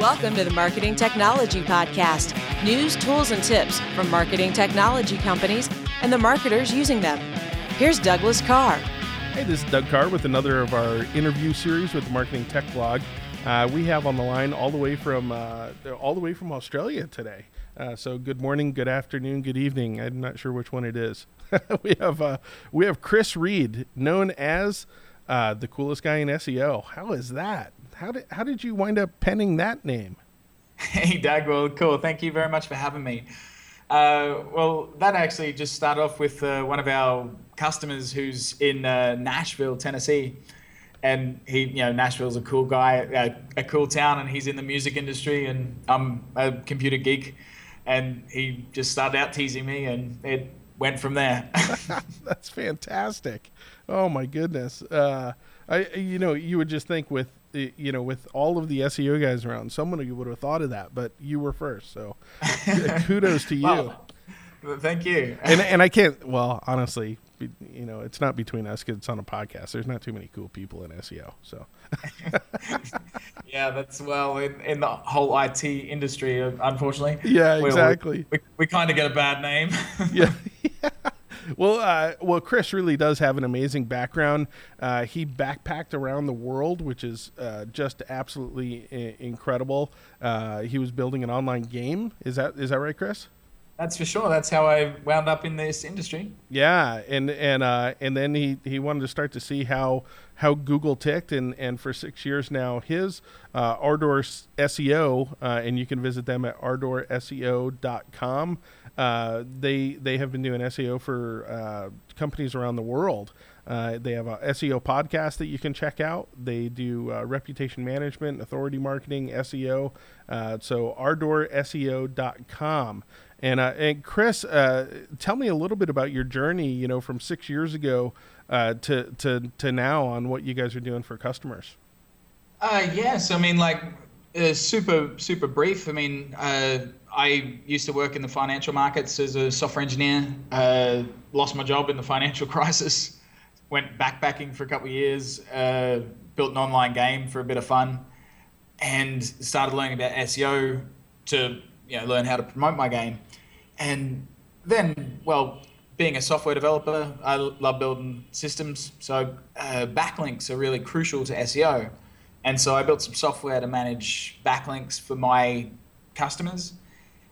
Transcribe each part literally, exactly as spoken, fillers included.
Welcome to the Marketing Technology Podcast, news, tools, and tips from marketing technology companies and the marketers using them. Here's Douglas Carr. Hey, this is Doug Carr with another of our interview series with the Marketing Tech Blog. Uh, we have on the line all the way from uh, all the way from Australia today. Uh, so good morning, good afternoon, good evening. I'm not sure which one it is. we have uh, we have Kris Reid, known as uh, the coolest guy in S E O. How is that? How did how did you wind up penning that name? Hey, Doug. Well, cool. Thank you very much for having me. Uh, well, that actually just started off with uh, one of our customers who's in uh, Nashville, Tennessee. And he, you know, Nashville's a cool guy, a, a cool town, and he's in the music industry, and I'm a computer geek. And he just started out teasing me, and it went from there. That's fantastic. Oh, my goodness. Uh, I, you know, you would just think with, you know, with all of the S E O guys around, someone would have thought of that, but you were first. So kudos to you. Well, thank you. and and I can't, well, honestly, you know, it's not between us because it's on a podcast. There's not too many cool people in S E O. So, yeah, that's well in, in the whole I T industry, unfortunately. Yeah, exactly. We, we, we kind of get a bad name. yeah. yeah. Well, uh, well, Kris really does have an amazing background. Uh, he backpacked around the world, which is uh, just absolutely i- incredible. Uh, he was building an online game. Is that is that right, Kris? That's for sure. That's how I wound up in this industry. Yeah, and and uh, and then he, he wanted to start to see how how Google ticked, and, and for six years now, his uh, Ardor S E O, uh, and you can visit them at ardor S E O dot com. Uh, they they have been doing S E O for uh, companies around the world. Uh, they have a S E O podcast that you can check out. They do uh, reputation management, authority marketing, S E O. Uh, so ardor S E O dot com. And uh, and Kris, uh, tell me a little bit about your journey. You know, from six years ago uh, to to to now, on what you guys are doing for customers. Uh, yes, I mean, like uh, super super brief. I mean, uh, I used to work in the financial markets as a software engineer. Uh, lost my job in the financial crisis. Went backpacking for a couple of years. Uh, built an online game for a bit of fun, and started learning about S E O to you know learn how to promote my game. And then, well, being a software developer, I love building systems. So uh, backlinks are really crucial to S E O. And so I built some software to manage backlinks for my customers.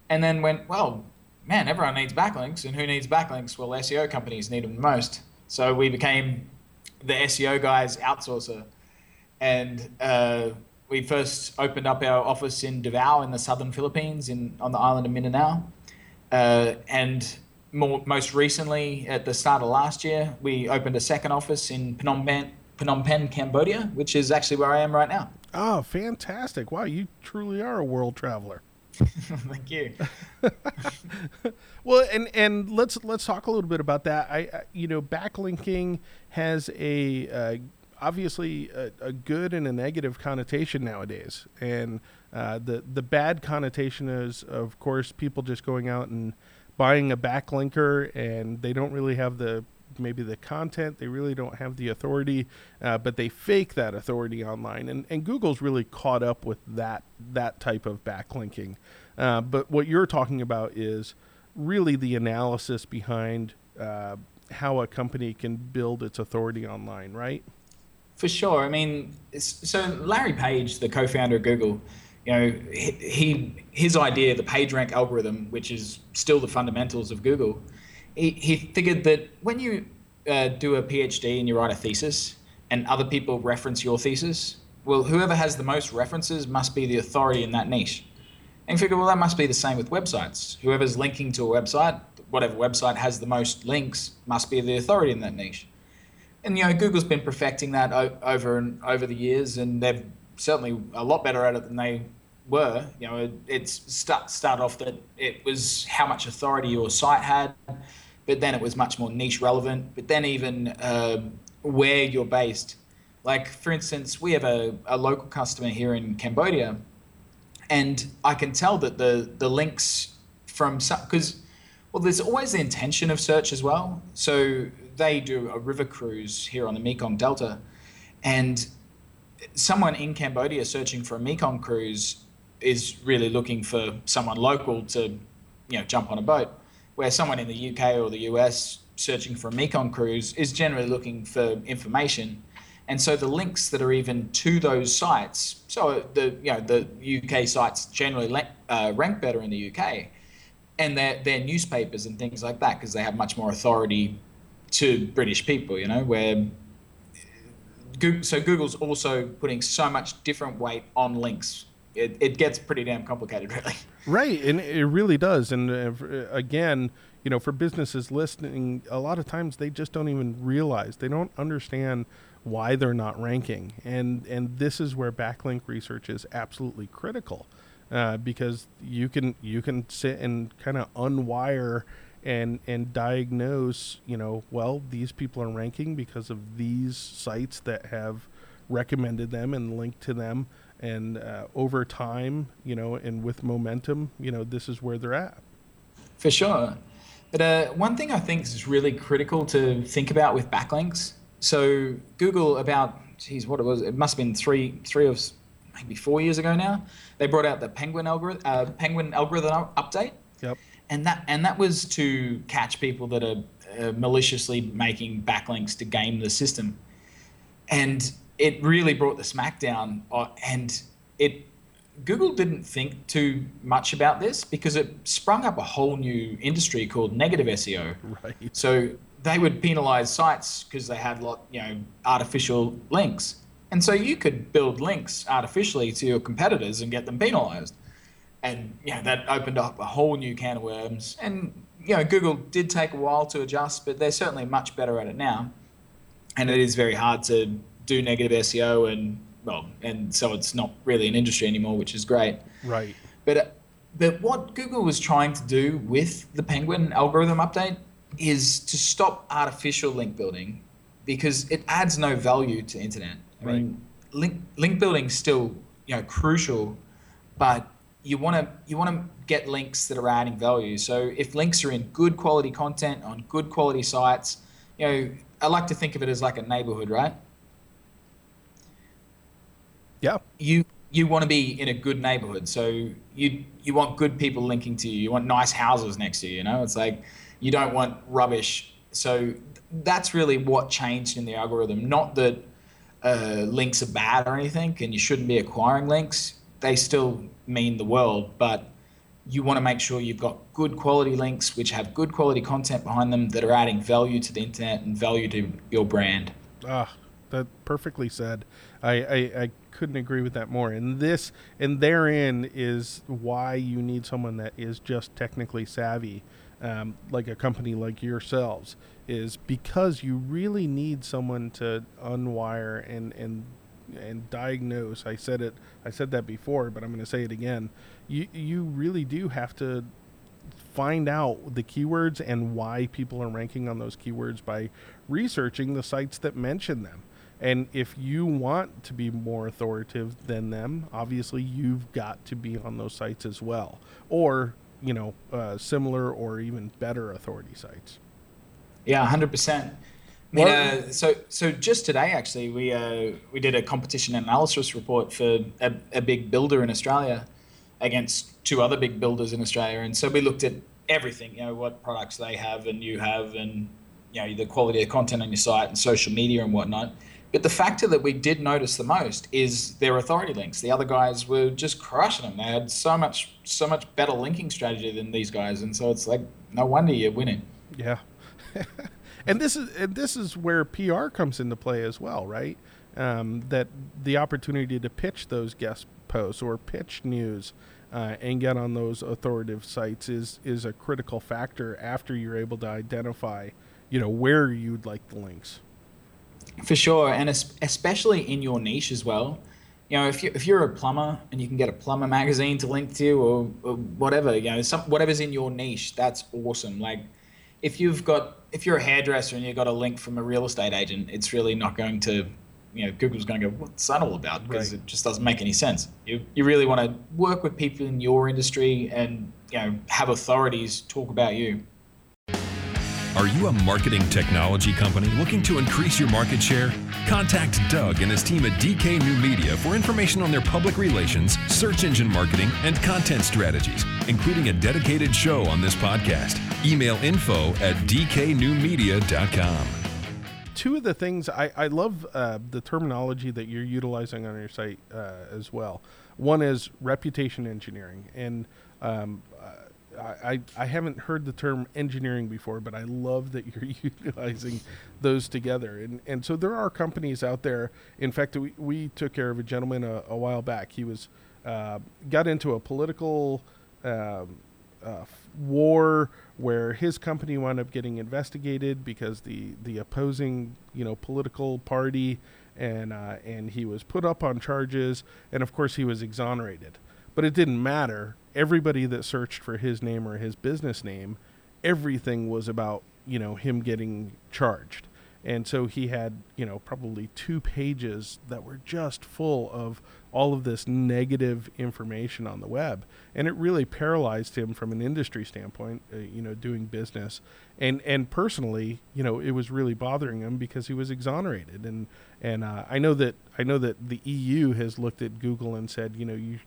And then went, well, man, everyone needs backlinks. And who needs backlinks? Well, S E O companies need them the most. So we became the S E O guys outsourcer. And uh, we first opened up our office in Davao in the southern Philippines in on the island of Mindanao. Uh, and more, most recently, at the start of last year, we opened a second office in Phnom Penh, Phnom Penh, Cambodia, which is actually where I am right now. Oh, fantastic. Wow, you truly are a world traveler. Thank you. Well, and, and let's let's talk a little bit about that. I, I you know, backlinking has a uh, obviously a, a good and a negative connotation nowadays. And uh, the, the bad connotation is, of course, people just going out and buying a backlinker, and they don't really have the, maybe the content. They really don't have the authority, uh, but they fake that authority online. And, and Google's really caught up with that, that type of backlinking. Uh, but what you're talking about is really the analysis behind uh, how a company can build its authority online, right? For sure. I mean, so Larry Page, the co-founder of Google, you know, he his idea, the PageRank algorithm, which is still the fundamentals of Google, he, he figured that when you uh, do a PhD and you write a thesis and other people reference your thesis, well, whoever has the most references must be the authority in that niche. And figure, well, that must be the same with websites. Whoever's linking to a website, whatever website has the most links must be the authority in that niche. And, you know, Google's been perfecting that o- over and over the years, and they're certainly a lot better at it than they were. You know, it, it's start, start off that it was how much authority your site had, but then it was much more niche relevant, but then even uh, where you're based. Like, for instance, we have a, a local customer here in Cambodia, and I can tell that the, the links from some, because, well, there's always the intention of search as well. So they do a river cruise here on the Mekong Delta, and someone in Cambodia searching for a Mekong cruise is really looking for someone local to, you know, jump on a boat, where someone in the U K or the U S searching for a Mekong cruise is generally looking for information. And so the links that are even to those sites, so the you know the U K sites generally uh, rank better in the U K, and their their newspapers and things like that, because they have much more authority to British people, you know. Where Google, so Google's also putting so much different weight on links. It it gets pretty damn complicated, really. Right, and it really does. And uh, again, you know, for businesses listening, a lot of times they just don't even realize, they don't understand why they're not ranking, and and this is where backlink research is absolutely critical, uh, because you can you can sit and kind of unwire and and diagnose, you know, well, these people are ranking because of these sites that have recommended them and linked to them, and uh, over time, you know, and with momentum, you know, this is where they're at. For sure. But uh, one thing I think is really critical to think about with backlinks. So Google, about, geez, what it was, it must have been three, three or maybe four years ago now, they brought out the Penguin algorithm, uh, Penguin algorithm update. Yep. And that and that was to catch people that are uh, maliciously making backlinks to game the system. And it really brought the smackdown. Uh, and it Google didn't think too much about this because it sprung up a whole new industry called negative S E O. Right. So they would penalize sites because they had lot, you know, artificial links. And so you could build links artificially to your competitors and get them penalized. And, you know, that opened up a whole new can of worms. And, you know, Google did take a while to adjust, but they're certainly much better at it now. And it is very hard to do negative S E O, and, well, and so it's not really an industry anymore, which is great. Right. But, but what Google was trying to do with the Penguin algorithm update is to stop artificial link building, because it adds no value to internet. I right. mean, link link building is still, you know, crucial, but you want to you want to get links that are adding value. So if links are in good quality content on good quality sites, you know, I like to think of it as like a neighborhood, right? Yeah. You you want to be in a good neighborhood, so you you want good people linking to you. You want nice houses next to you. You know, it's like, you don't want rubbish. So that's really what changed in the algorithm. Not that uh, links are bad or anything, and you shouldn't be acquiring links. They still mean the world, but you want to make sure you've got good quality links which have good quality content behind them that are adding value to the internet and value to your brand. Ah, that perfectly said. I, I, I couldn't agree with that more. And this, and therein is why you need someone that is just technically savvy. Um, like a company like yourselves, is because you really need someone to unwire and and and diagnose. I said it. I said that before, but I'm going to say it again. You you really do have to find out the keywords and why people are ranking on those keywords by researching the sites that mention them. And if you want to be more authoritative than them, obviously you've got to be on those sites as well, or you know, uh, similar or even better authority sites. Yeah, one hundred percent. I mean, uh, so, so just today, actually, we uh, we did a competition analysis report for a, a big builder in Australia against two other big builders in Australia, and so we looked at everything. You know, what products they have and you have, and you know, the quality of content on your site and social media and whatnot. But the factor that we did notice the most is their authority links. The other guys were just crushing them. They had so much, so much better linking strategy than these guys, and so it's like, no wonder you're winning. Yeah, and this is and this is where P R comes into play as well, right? Um, that the opportunity to pitch those guest posts or pitch news uh, and get on those authoritative sites is is a critical factor after you're able to identify, you know, where you'd like the links. For sure, and especially in your niche as well. You know, if you if you're a plumber and you can get a plumber magazine to link to, or, or whatever, you know, some, whatever's in your niche, that's awesome. Like, if you've got if you're a hairdresser and you've got a link from a real estate agent, it's really not going to, you know, Google's going to go, what's that all about? Because right. It just doesn't make any sense. You you really want to work with people in your industry and, you know, have authorities talk about you. Are you a marketing technology company looking to increase your market share? Contact Doug and his team at D K New Media for information on their public relations, search engine marketing, and content strategies, including a dedicated show on this podcast. Email info at d k new media dot com. Two of the things, I, I love uh, the terminology that you're utilizing on your site uh, as well. One is reputation engineering. And um, I, I haven't heard the term engineering before, but I love that you're utilizing those together. And and so there are companies out there. In fact, we, we took care of a gentleman a, a while back. He was uh, got into a political uh, uh, war where his company wound up getting investigated because the, the opposing, you know, political party, and uh, and he was put up on charges, and of course he was exonerated. But it didn't matter. Everybody that searched for his name or his business name, everything was about, you know, him getting charged. And so he had, you know, probably two pages that were just full of all of this negative information on the web. And it really paralyzed him from an industry standpoint, uh, you know, doing business. And and personally, you know, it was really bothering him because he was exonerated. And and uh, I know that I know that the E U has looked at Google and said, you know, you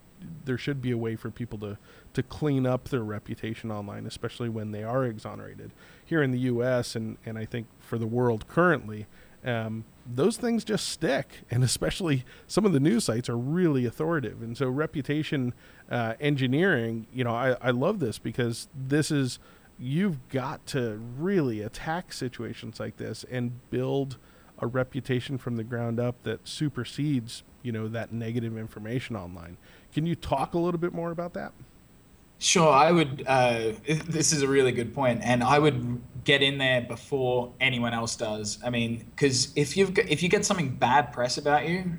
there should be a way for people to, to clean up their reputation online, especially when they are exonerated. Here in the U S and, and I think for the world currently, um, those things just stick. And especially some of the news sites are really authoritative. And so reputation uh, engineering, you know, I, I love this because this is, you've got to really attack situations like this and build a reputation from the ground up that supersedes, you know, that negative information online. Can you talk a little bit more about that? Sure, I would, uh, this is a really good point, and I would get in there before anyone else does. I mean, because if you've got, if you get something bad press about you,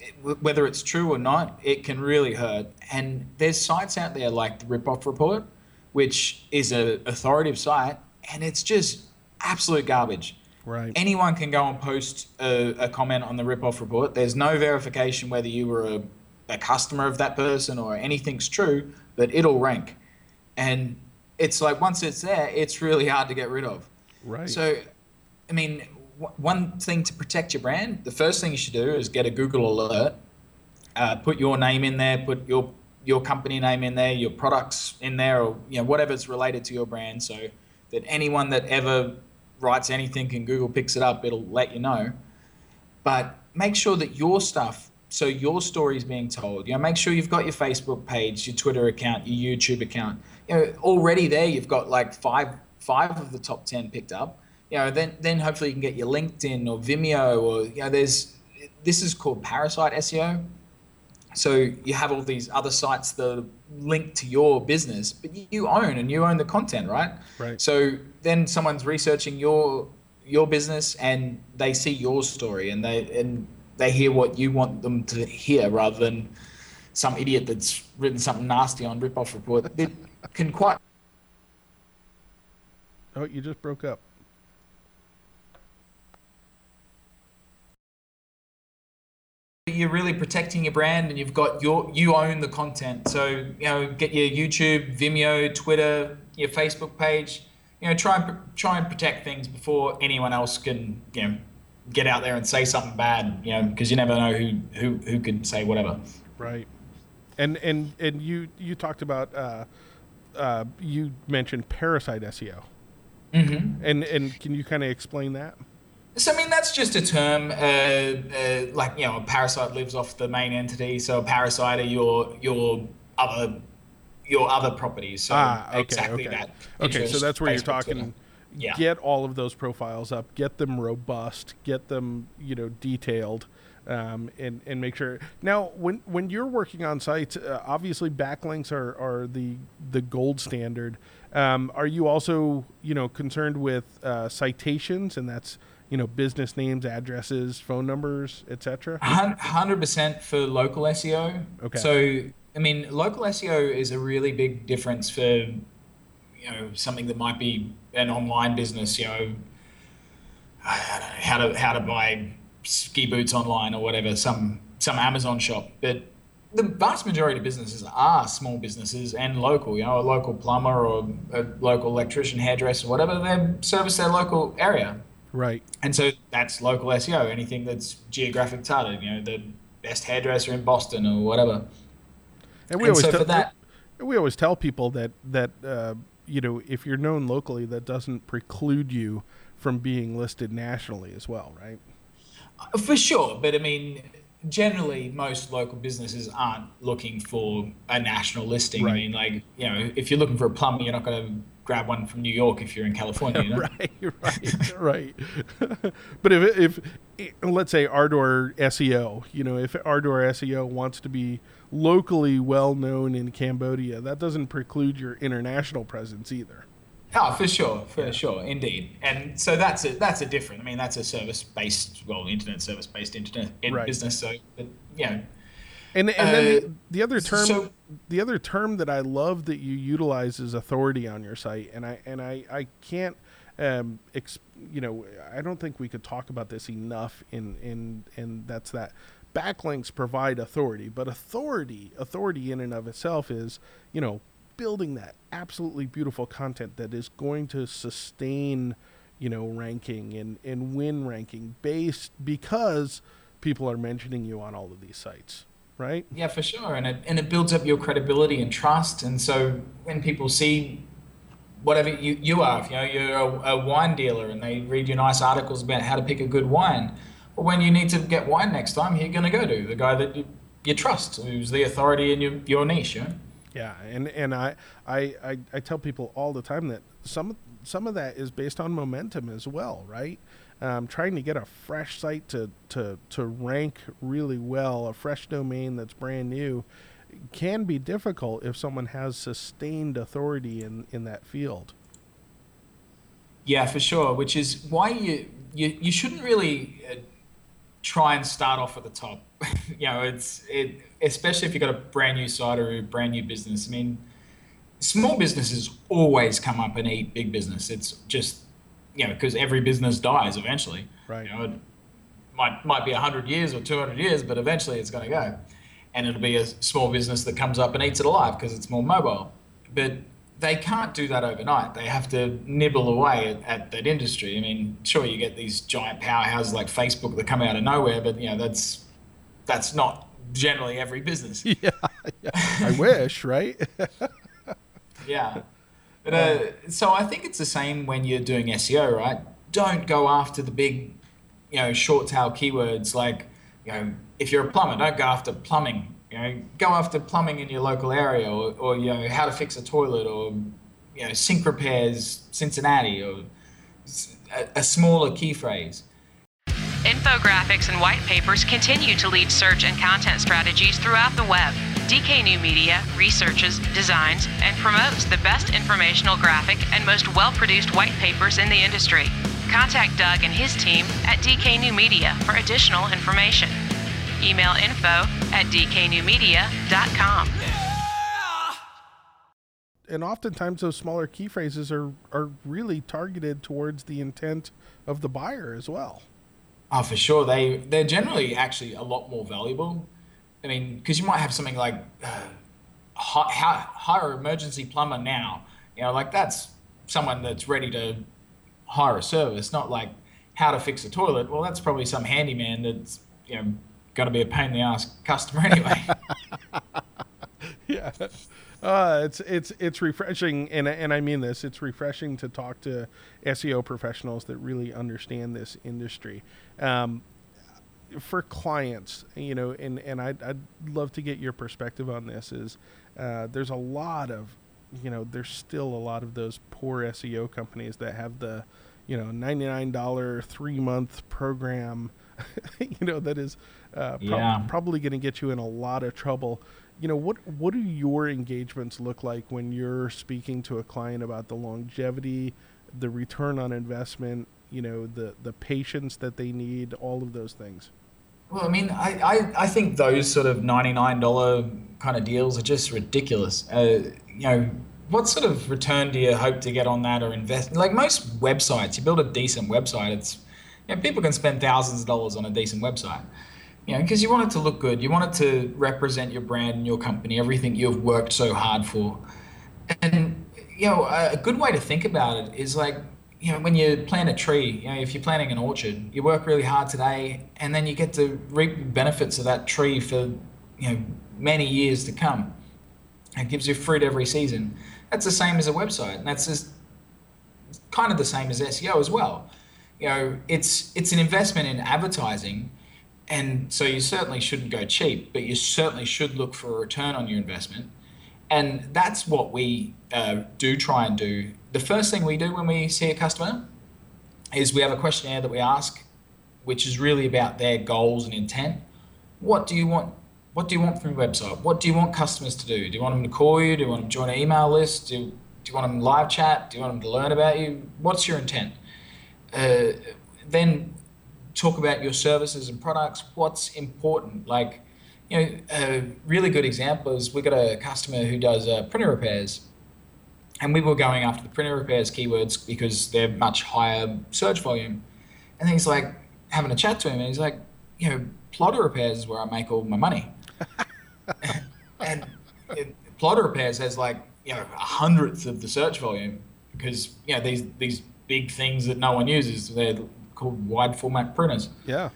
it, whether it's true or not, it can really hurt. And there's sites out there like the Ripoff Report, which is an authoritative site, and it's just absolute garbage. Right. Anyone can go and post a, a comment on the Ripoff Report. There's no verification whether you were a, a customer of that person or anything's true, but it'll rank. And it's like once it's there, it's really hard to get rid of. Right. So, I mean, w- one thing to protect your brand, the first thing you should do is get a Google alert, uh, put your name in there, put your your company name in there, your products in there, or you know whatever's related to your brand, so that anyone that ever writes anything and Google picks it up, it'll let you know. But make sure that your stuff, so your story is being told. You know, make sure you've got your Facebook page, your Twitter account, your YouTube account. You know, already there you've got like five five of the top ten picked up. You know, then then hopefully you can get your LinkedIn or Vimeo, or you know, there's this is called parasite S E O. So you have all these other sites that are linked to your business, but you own and you own the content, right? Right. So then someone's researching your your business and they see your story and they and they hear what you want them to hear, rather than some idiot that's written something nasty on Ripoff Report. It can quite. Oh, you just broke up. You're really protecting your brand, and you've got your you own the content. So you know, get your YouTube, Vimeo, Twitter, your Facebook page. You know, try and try and protect things before anyone else can you know get out there and say something bad. You know, because you never know who who who could say whatever. Right. And and and you you talked about uh, uh, you mentioned parasite S E O. Mm-hmm. And and can you kind of explain that? So, I mean, that's just a term, uh, uh, like, you know, a parasite lives off the main entity. So a parasite are your your other your other properties. So ah, okay, exactly okay. that. Okay, interest, so that's where Facebook, you're talking, yeah. Get all of those profiles up, get them robust, get them, you know, detailed, um, and, and make sure. Now, when when you're working on sites, uh, obviously backlinks are, are the, the gold standard. Um, are you also, you know, concerned with uh, citations, and that's, you know, business names, addresses, phone numbers, et cetera? one hundred percent for local S E O. Okay. So, I mean, local S E O is a really big difference for, you know, something that might be an online business, you know, I don't know, how to, how to buy ski boots online or whatever, some, some Amazon shop. But the vast majority of businesses are small businesses and local, you know, a local plumber or a local electrician, hairdresser, whatever, they service their local area. Right. And so that's local S E O, anything that's geographic targeted, you know, the best hairdresser in Boston or whatever. And we and always so for that, we always tell people that, that uh, you know, if you're known locally, that doesn't preclude you from being listed nationally as well, right? For sure. But I mean, generally, most local businesses aren't looking for a national listing. Right. I mean, like, you know, if you're looking for a plumber, you're not going to grab one from New York if you're in California. You know? Right, right, right. But if, if, let's say, Ardor S E O, you know, if Ardor S E O wants to be locally well-known in Cambodia, that doesn't preclude your international presence either. Oh, for sure, for sure, indeed. And so that's a, that's a different, I mean, that's a service-based, well, internet service-based internet right. business, so, but, yeah. And, and uh, then the, the other term so, the other term that I love that you utilize is authority on your site, and I and I, I can't, um, exp, you know, I don't think we could talk about this enough, in, in, and that's that. Backlinks provide authority, but authority, authority in and of itself is, you know, building that absolutely beautiful content that is going to sustain, you know, ranking and, and win ranking based because people are mentioning you on all of these sites, right? Yeah, for sure. And it, and it builds up your credibility and trust. And so when people see whatever you, you are, if, you know, you're a, a wine dealer and they read your nice articles about how to pick a good wine, well, when you need to get wine next time, who are you going to go to? The guy that you, you trust, who's the authority in your, your niche, you know? Yeah, and, and I, I I tell people all the time that some some of that is based on momentum as well, right? Um, trying to get a fresh site to, to, to rank really well, a fresh domain that's brand new, can be difficult if someone has sustained authority in, in that field. Yeah, for sure, which is why you, you, you shouldn't really uh, try and start off at the top. You know, it's it, especially if you've got a brand new site or a brand new business. I mean, small businesses always come up and eat big business. It's just, you know, because every business dies eventually. Right. You know, it might might be a hundred years or two hundred years, but eventually it's going to go, and it'll be a small business that comes up and eats it alive because it's more mobile. But they can't do that overnight. They have to nibble away at, at that industry. I mean, sure, you get these giant powerhouses like Facebook that come out of nowhere, but you know, that's That's not generally every business. Yeah, yeah. I wish, right? Yeah. But, uh, so I think it's the same when you're doing S E O, right? Don't go after the big, you know, short tail keywords like, you know, if you're a plumber, don't go after plumbing. You know, go after plumbing in your local area, or, or you know, how to fix a toilet, or you know, sink repairs Cincinnati, or a, a smaller key phrase. Infographics and white papers continue to lead search and content strategies throughout the web. D K New Media researches, designs, and promotes the best informational graphic and most well-produced white papers in the industry. Contact Doug and his team at D K New Media for additional information. Email info at d k new media dot com. And oftentimes those smaller key phrases are, are really targeted towards the intent of the buyer as well. Oh, for sure. They, they're generally actually a lot more valuable. I mean, because you might have something like uh, hi, hire an emergency plumber now. You know, like that's someone that's ready to hire a service, not like how to fix a toilet. Well, that's probably some handyman that's, you know, going to be a pain in the ass customer anyway. Yeah. Uh, it's it's it's refreshing, and and I mean this. It's refreshing to talk to S E O professionals that really understand this industry. Um, for clients, you know, and and I'd, I'd love to get your perspective on this. Is uh, there's a lot of, you know, there's still a lot of those poor S E O companies that have the, you know, ninety-nine dollars three month program, you know, that is uh, prob- yeah. probably going to get you in a lot of trouble. You know, what what do your engagements look like when you're speaking to a client about the longevity, the return on investment, you know, the, the patience that they need, all of those things? Well, I mean, I, I, I think those sort of ninety-nine dollars kind of deals are just ridiculous. Uh, you know, what sort of return do you hope to get on that or invest? Like most websites, you build a decent website, it's, you know, people can spend thousands of dollars on a decent website. You know, because you want it to look good. You want it to represent your brand and your company, everything you've worked so hard for. And, you know, a good way to think about it is like, you know, when you plant a tree, you know, if you're planting an orchard, you work really hard today and then you get to reap the benefits of that tree for, you know, many years to come. It gives you fruit every season. That's the same as a website. And that's just kind of the same as S E O as well. You know, it's it's an investment in advertising. And so you certainly shouldn't go cheap, but you certainly should look for a return on your investment. And that's what we uh, do try and do. The first thing we do when we see a customer is we have a questionnaire that we ask, which is really about their goals and intent. What do you want? What do you want from your website? What do you want customers to do? Do you want them to call you? Do you want them to join an email list? Do you, do you want them to live chat? Do you want them to learn about you? What's your intent? Uh, then talk about your services and products. What's important? Like, you know, a really good example is we got a customer who does uh, printer repairs, and we were going after the printer repairs keywords because they're much higher search volume. And he's like having a chat to him, and he's like, you know, plotter repairs is where I make all my money. And it, plotter repairs has like, you know, a hundredth of the search volume because, you know, these these big things that no one uses, they're called wide format printers. Yeah.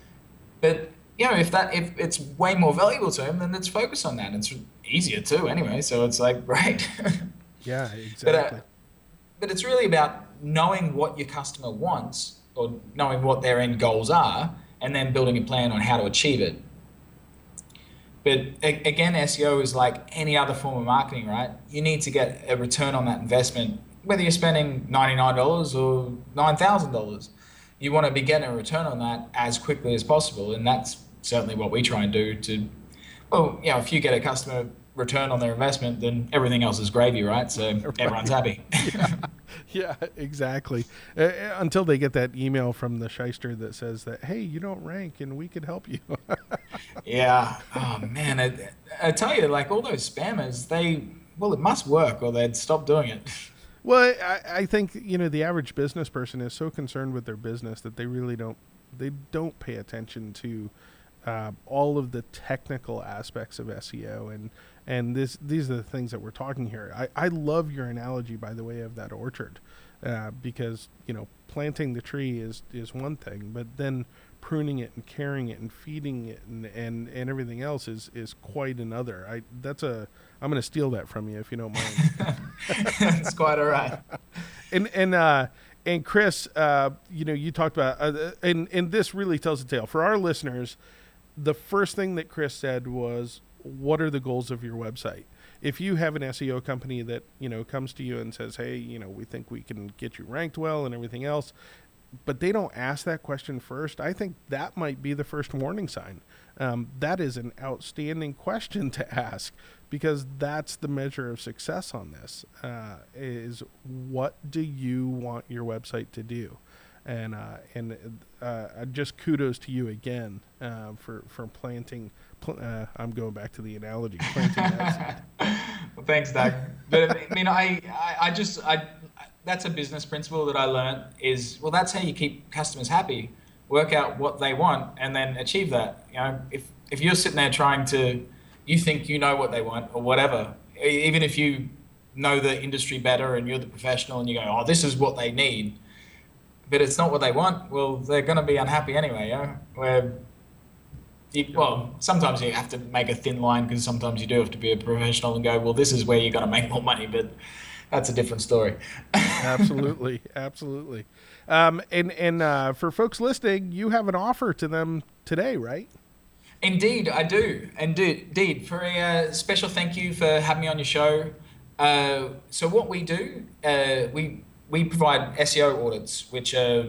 But, you know, if that if it's way more valuable to him, then let's focus on that. It's easier too anyway, so it's like, right. Yeah, exactly. But, uh, but it's really about knowing what your customer wants or knowing what their end goals are and then building a plan on how to achieve it. But a again, S E O is like any other form of marketing, right? You need to get a return on that investment, whether you're spending ninety-nine dollars or nine thousand dollars. You want to be getting a return on that as quickly as possible. And that's certainly what we try and do to, well, you know, if you get a customer return on their investment, then everything else is gravy, right? So right. Everyone's happy. Yeah, yeah, exactly. Uh, until they get that email from the shyster that says that, hey, you don't rank and we could help you. Yeah. Oh, man. I, I tell you, like all those spammers, they, well, it must work or they'd stop doing it. Well, I, I think, you know, the average business person is so concerned with their business that they really don't, they don't pay attention to uh, all of the technical aspects of S E O. And, and this, these are the things that we're talking here. I, I love your analogy, by the way, of that orchard, uh, because, you know, planting the tree is, is one thing, but then pruning it and caring it and feeding it and, and, and everything else is, is quite another. I, that's a, I'm going to steal that from you if you don't mind. It's quite all right. And and uh, and Kris, uh, you know, you talked about, uh, and and this really tells the tale for our listeners. The first thing that Kris said was, "What are the goals of your website?" If you have an S E O company that you know comes to you and says, "Hey, you know, we think we can get you ranked well and everything else," but they don't ask that question first, I think that might be the first warning sign. Um, that is an outstanding question to ask, because that's the measure of success on this, uh, is what do you want your website to do? And, uh, and uh, just kudos to you again uh, for, for planting, pl uh, I'm going back to the analogy, planting that seed. Well, thanks, Doug. But I mean, I, I, I just, I, I that's a business principle that I learned is, well, that's how you keep customers happy. Work out what they want and then achieve that. You know, if, if you're sitting there trying to, you think you know what they want or whatever, even if you know the industry better and you're the professional and you go, oh, this is what they need, but it's not what they want, well, they're going to be unhappy anyway. You know? Where you, well, sometimes you have to make a thin line because sometimes you do have to be a professional and go, well, this is where you're going to make more money, but that's a different story. Absolutely. Absolutely. Um, and and uh, for folks listening, you have an offer to them today, right? Indeed, I do. Indeed. For a uh, special thank you for having me on your show. Uh, so what we do, uh, we we provide S E O audits, which uh,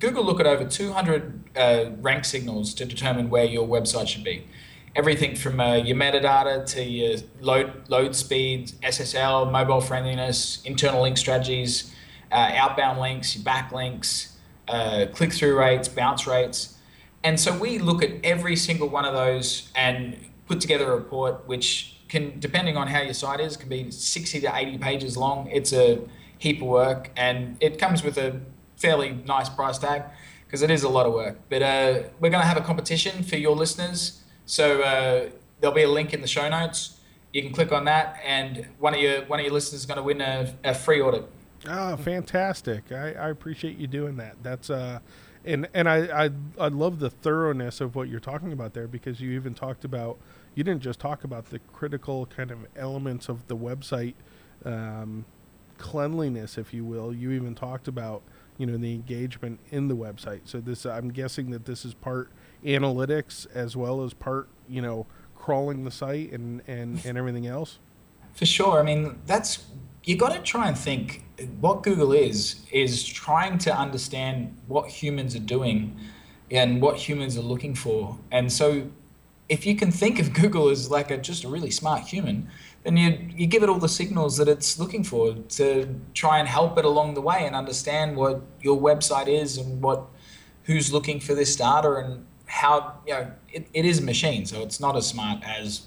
Google look at over two hundred uh, rank signals to determine where your website should be. Everything from uh, your metadata to your load, load speeds, S S L, mobile friendliness, internal link strategies, uh, outbound links, backlinks, uh, click-through rates, bounce rates. And so we look at every single one of those and put together a report which can, depending on how your site is, can be sixty to eighty pages long. It's a heap of work and it comes with a fairly nice price tag. because it is a lot of work. But uh, we're going to have a competition for your listeners. So uh, there'll be a link in the show notes. You can click on that, and one of your one of your listeners is going to win a, a free audit. Oh, fantastic. I, I appreciate you doing that. That's uh, and and I, I I love the thoroughness of what you're talking about there, because you even talked about, you didn't just talk about the critical kind of elements of the website um, cleanliness, if you will. You even talked about, you know, the engagement in the website. So this, I'm guessing that this is part analytics as well as part, you know, crawling the site and, and, and everything else. For sure. I mean, that's, you got to try and think what Google is, is trying to understand what humans are doing and what humans are looking for. And so if you can think of Google as like a, just a really smart human, then you you give it all the signals that it's looking for to try and help it along the way and understand what your website is and what, who's looking for this data and how, you know, it, it is a machine. So it's not as smart as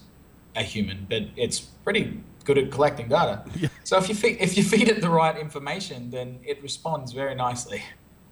a human, but it's pretty good at collecting data. Yeah. So if you feed, if you feed it the right information, then it responds very nicely.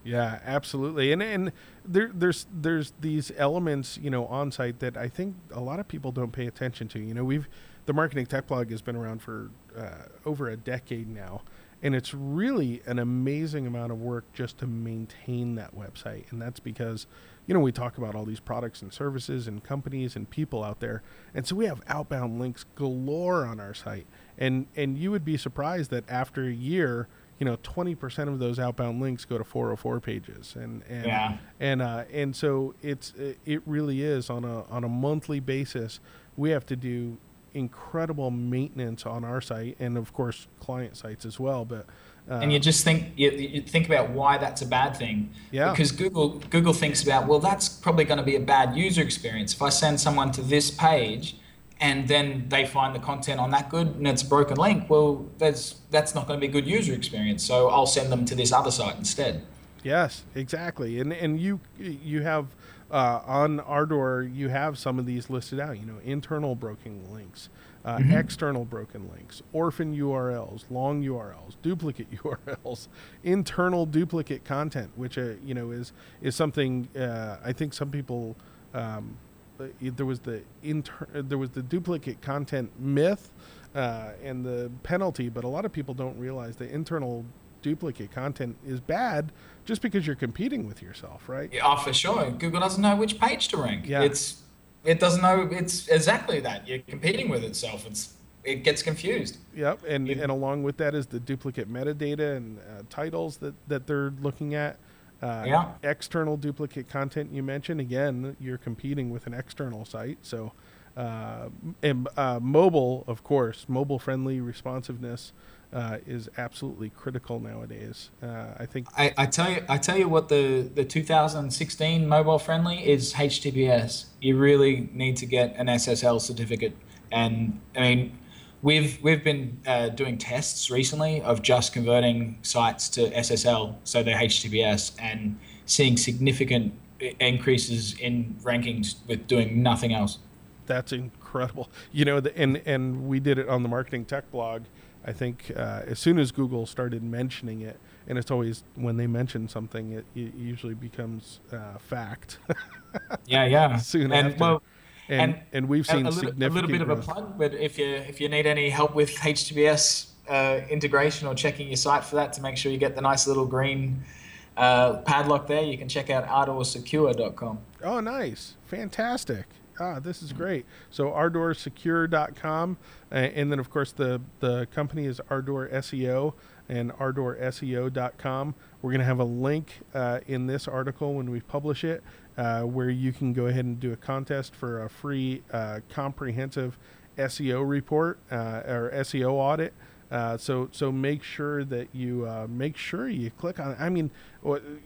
Yeah, absolutely. And and there there's there's these elements, you know, on site that I think a lot of people don't pay attention to. You know, we've the Marketing Tech Blog has been around for uh, over a decade now, and it's really an amazing amount of work just to maintain that website. And that's because, you know, we talk about all these products and services and companies and people out there. And so we have outbound links galore on our site. And and you would be surprised that after a year, you know, twenty percent of those outbound links go to four oh four pages. And and yeah. and uh, and so it's it really is on a on a monthly basis, we have to do incredible maintenance on our site and of course client sites as well. But uh, and you just think you, you think about why that's a bad thing. Yeah. Because Google Google thinks about, well, that's probably going to be a bad user experience if I send someone to this page and then they find the content on that good and it's a broken link. Well, that's that's not going to be a good user experience. So I'll send them to this other site instead. Yes, exactly. And and you you have uh, on Ardor, you have some of these listed out. You know, internal broken links, uh, mm-hmm. external broken links, orphan U R Ls, long U R Ls, duplicate U R Ls, internal duplicate content, which uh, you know is is something uh, I think some people. Um, There was the inter- there was the duplicate content myth uh, and the penalty, but a lot of people don't realize the internal duplicate content is bad just because you're competing with yourself, right? Yeah, oh, for sure. Google doesn't know which page to rank. Yeah. It's it doesn't know. It's exactly that. You're competing with itself. It's it gets confused. Yep, and it, and along with that is the duplicate metadata and uh, titles that, that they're looking at. Uh, yeah. External duplicate content you mentioned. Again, you're competing with an external site. So, uh, and uh, mobile, of course, mobile-friendly responsiveness uh, is absolutely critical nowadays. Uh, I think. I, I tell you, I tell you what the the two thousand sixteen mobile-friendly is H T T P S. You really need to get an S S L certificate. And I mean, we've we've been uh, doing tests recently of just converting sites to S S L, so they're H T T P S, and seeing significant increases in rankings with doing nothing else. That's incredible. You know, the, and and we did it on the Marketing Tech Blog. I think uh, as soon as Google started mentioning it, and it's always when they mention something, it, it usually becomes uh, fact. yeah, yeah. Soon and, after. Well, And, and and we've seen a little, significant a little bit growth. Of a plug, but if you if you need any help with H T T P S uh, integration or checking your site for that to make sure you get the nice little green uh, padlock there, you can check out ardor secure dot com. Oh, nice! Fantastic! Ah, this is great. So ardor secure dot com, uh, and then of course the the company is Ardor S E O and ardor S E O dot com. We're gonna have a link uh, in this article when we publish it. Uh, where you can go ahead and do a contest for a free uh, comprehensive S E O report uh, or S E O audit. Uh, so so make sure that you uh, make sure you click on. I mean,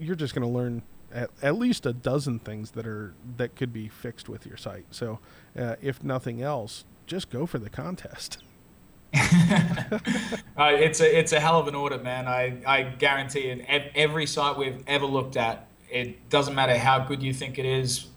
you're just going to learn at, at least a dozen things that are that could be fixed with your site. So uh, if nothing else, just go for the contest. uh, it's a it's a hell of an audit, man. I I guarantee it. Every site we've ever looked at. It doesn't matter how good you think it is,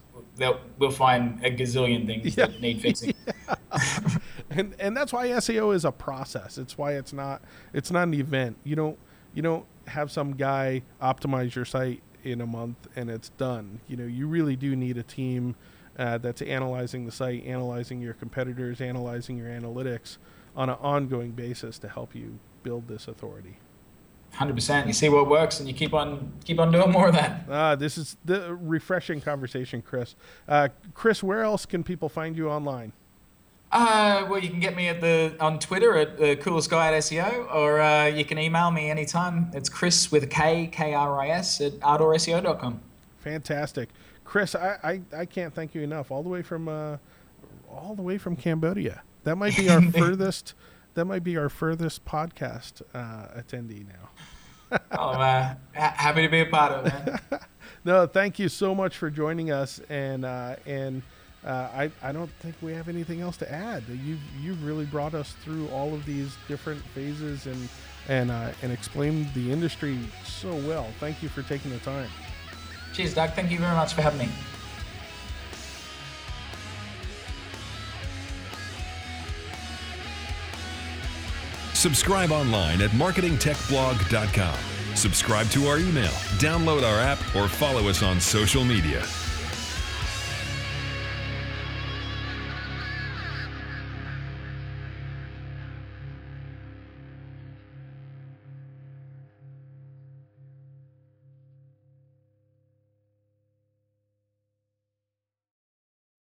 we'll find a gazillion things yeah. that need fixing. Yeah. and and that's why S E O is a process. It's why it's not it's not an event. You don't you don't have some guy optimize your site in a month and it's done. You know, you really do need a team uh, that's analyzing the site, analyzing your competitors, analyzing your analytics on an ongoing basis to help you build this authority. one hundred percent. You see what works and you keep on keep on doing more of that. Ah, this is the refreshing conversation, Kris. Uh, Kris, where else can people find you online? Uh, well, you can get me at the on Twitter at the coolest guy at S E O, or uh, you can email me anytime. It's Kris with a K, K R I S at ardor S E O dot com. Fantastic, Kris. I, I I can't thank you enough. All the way from uh, all the way from Cambodia. That might be our furthest. That might be our furthest podcast uh, attendee now. Oh, uh, happy to be a part of it, man. No, thank you so much for joining us, and uh, and. Uh, I, I don't think we have anything else to add. You've, you've really brought us through all of these different phases and and uh, and explained the industry so well. Thank you for taking the time. Cheers, Doug. Thank you very much for having me. Subscribe online at marketing tech blog dot com. Subscribe to our email, download our app, or follow us on social media.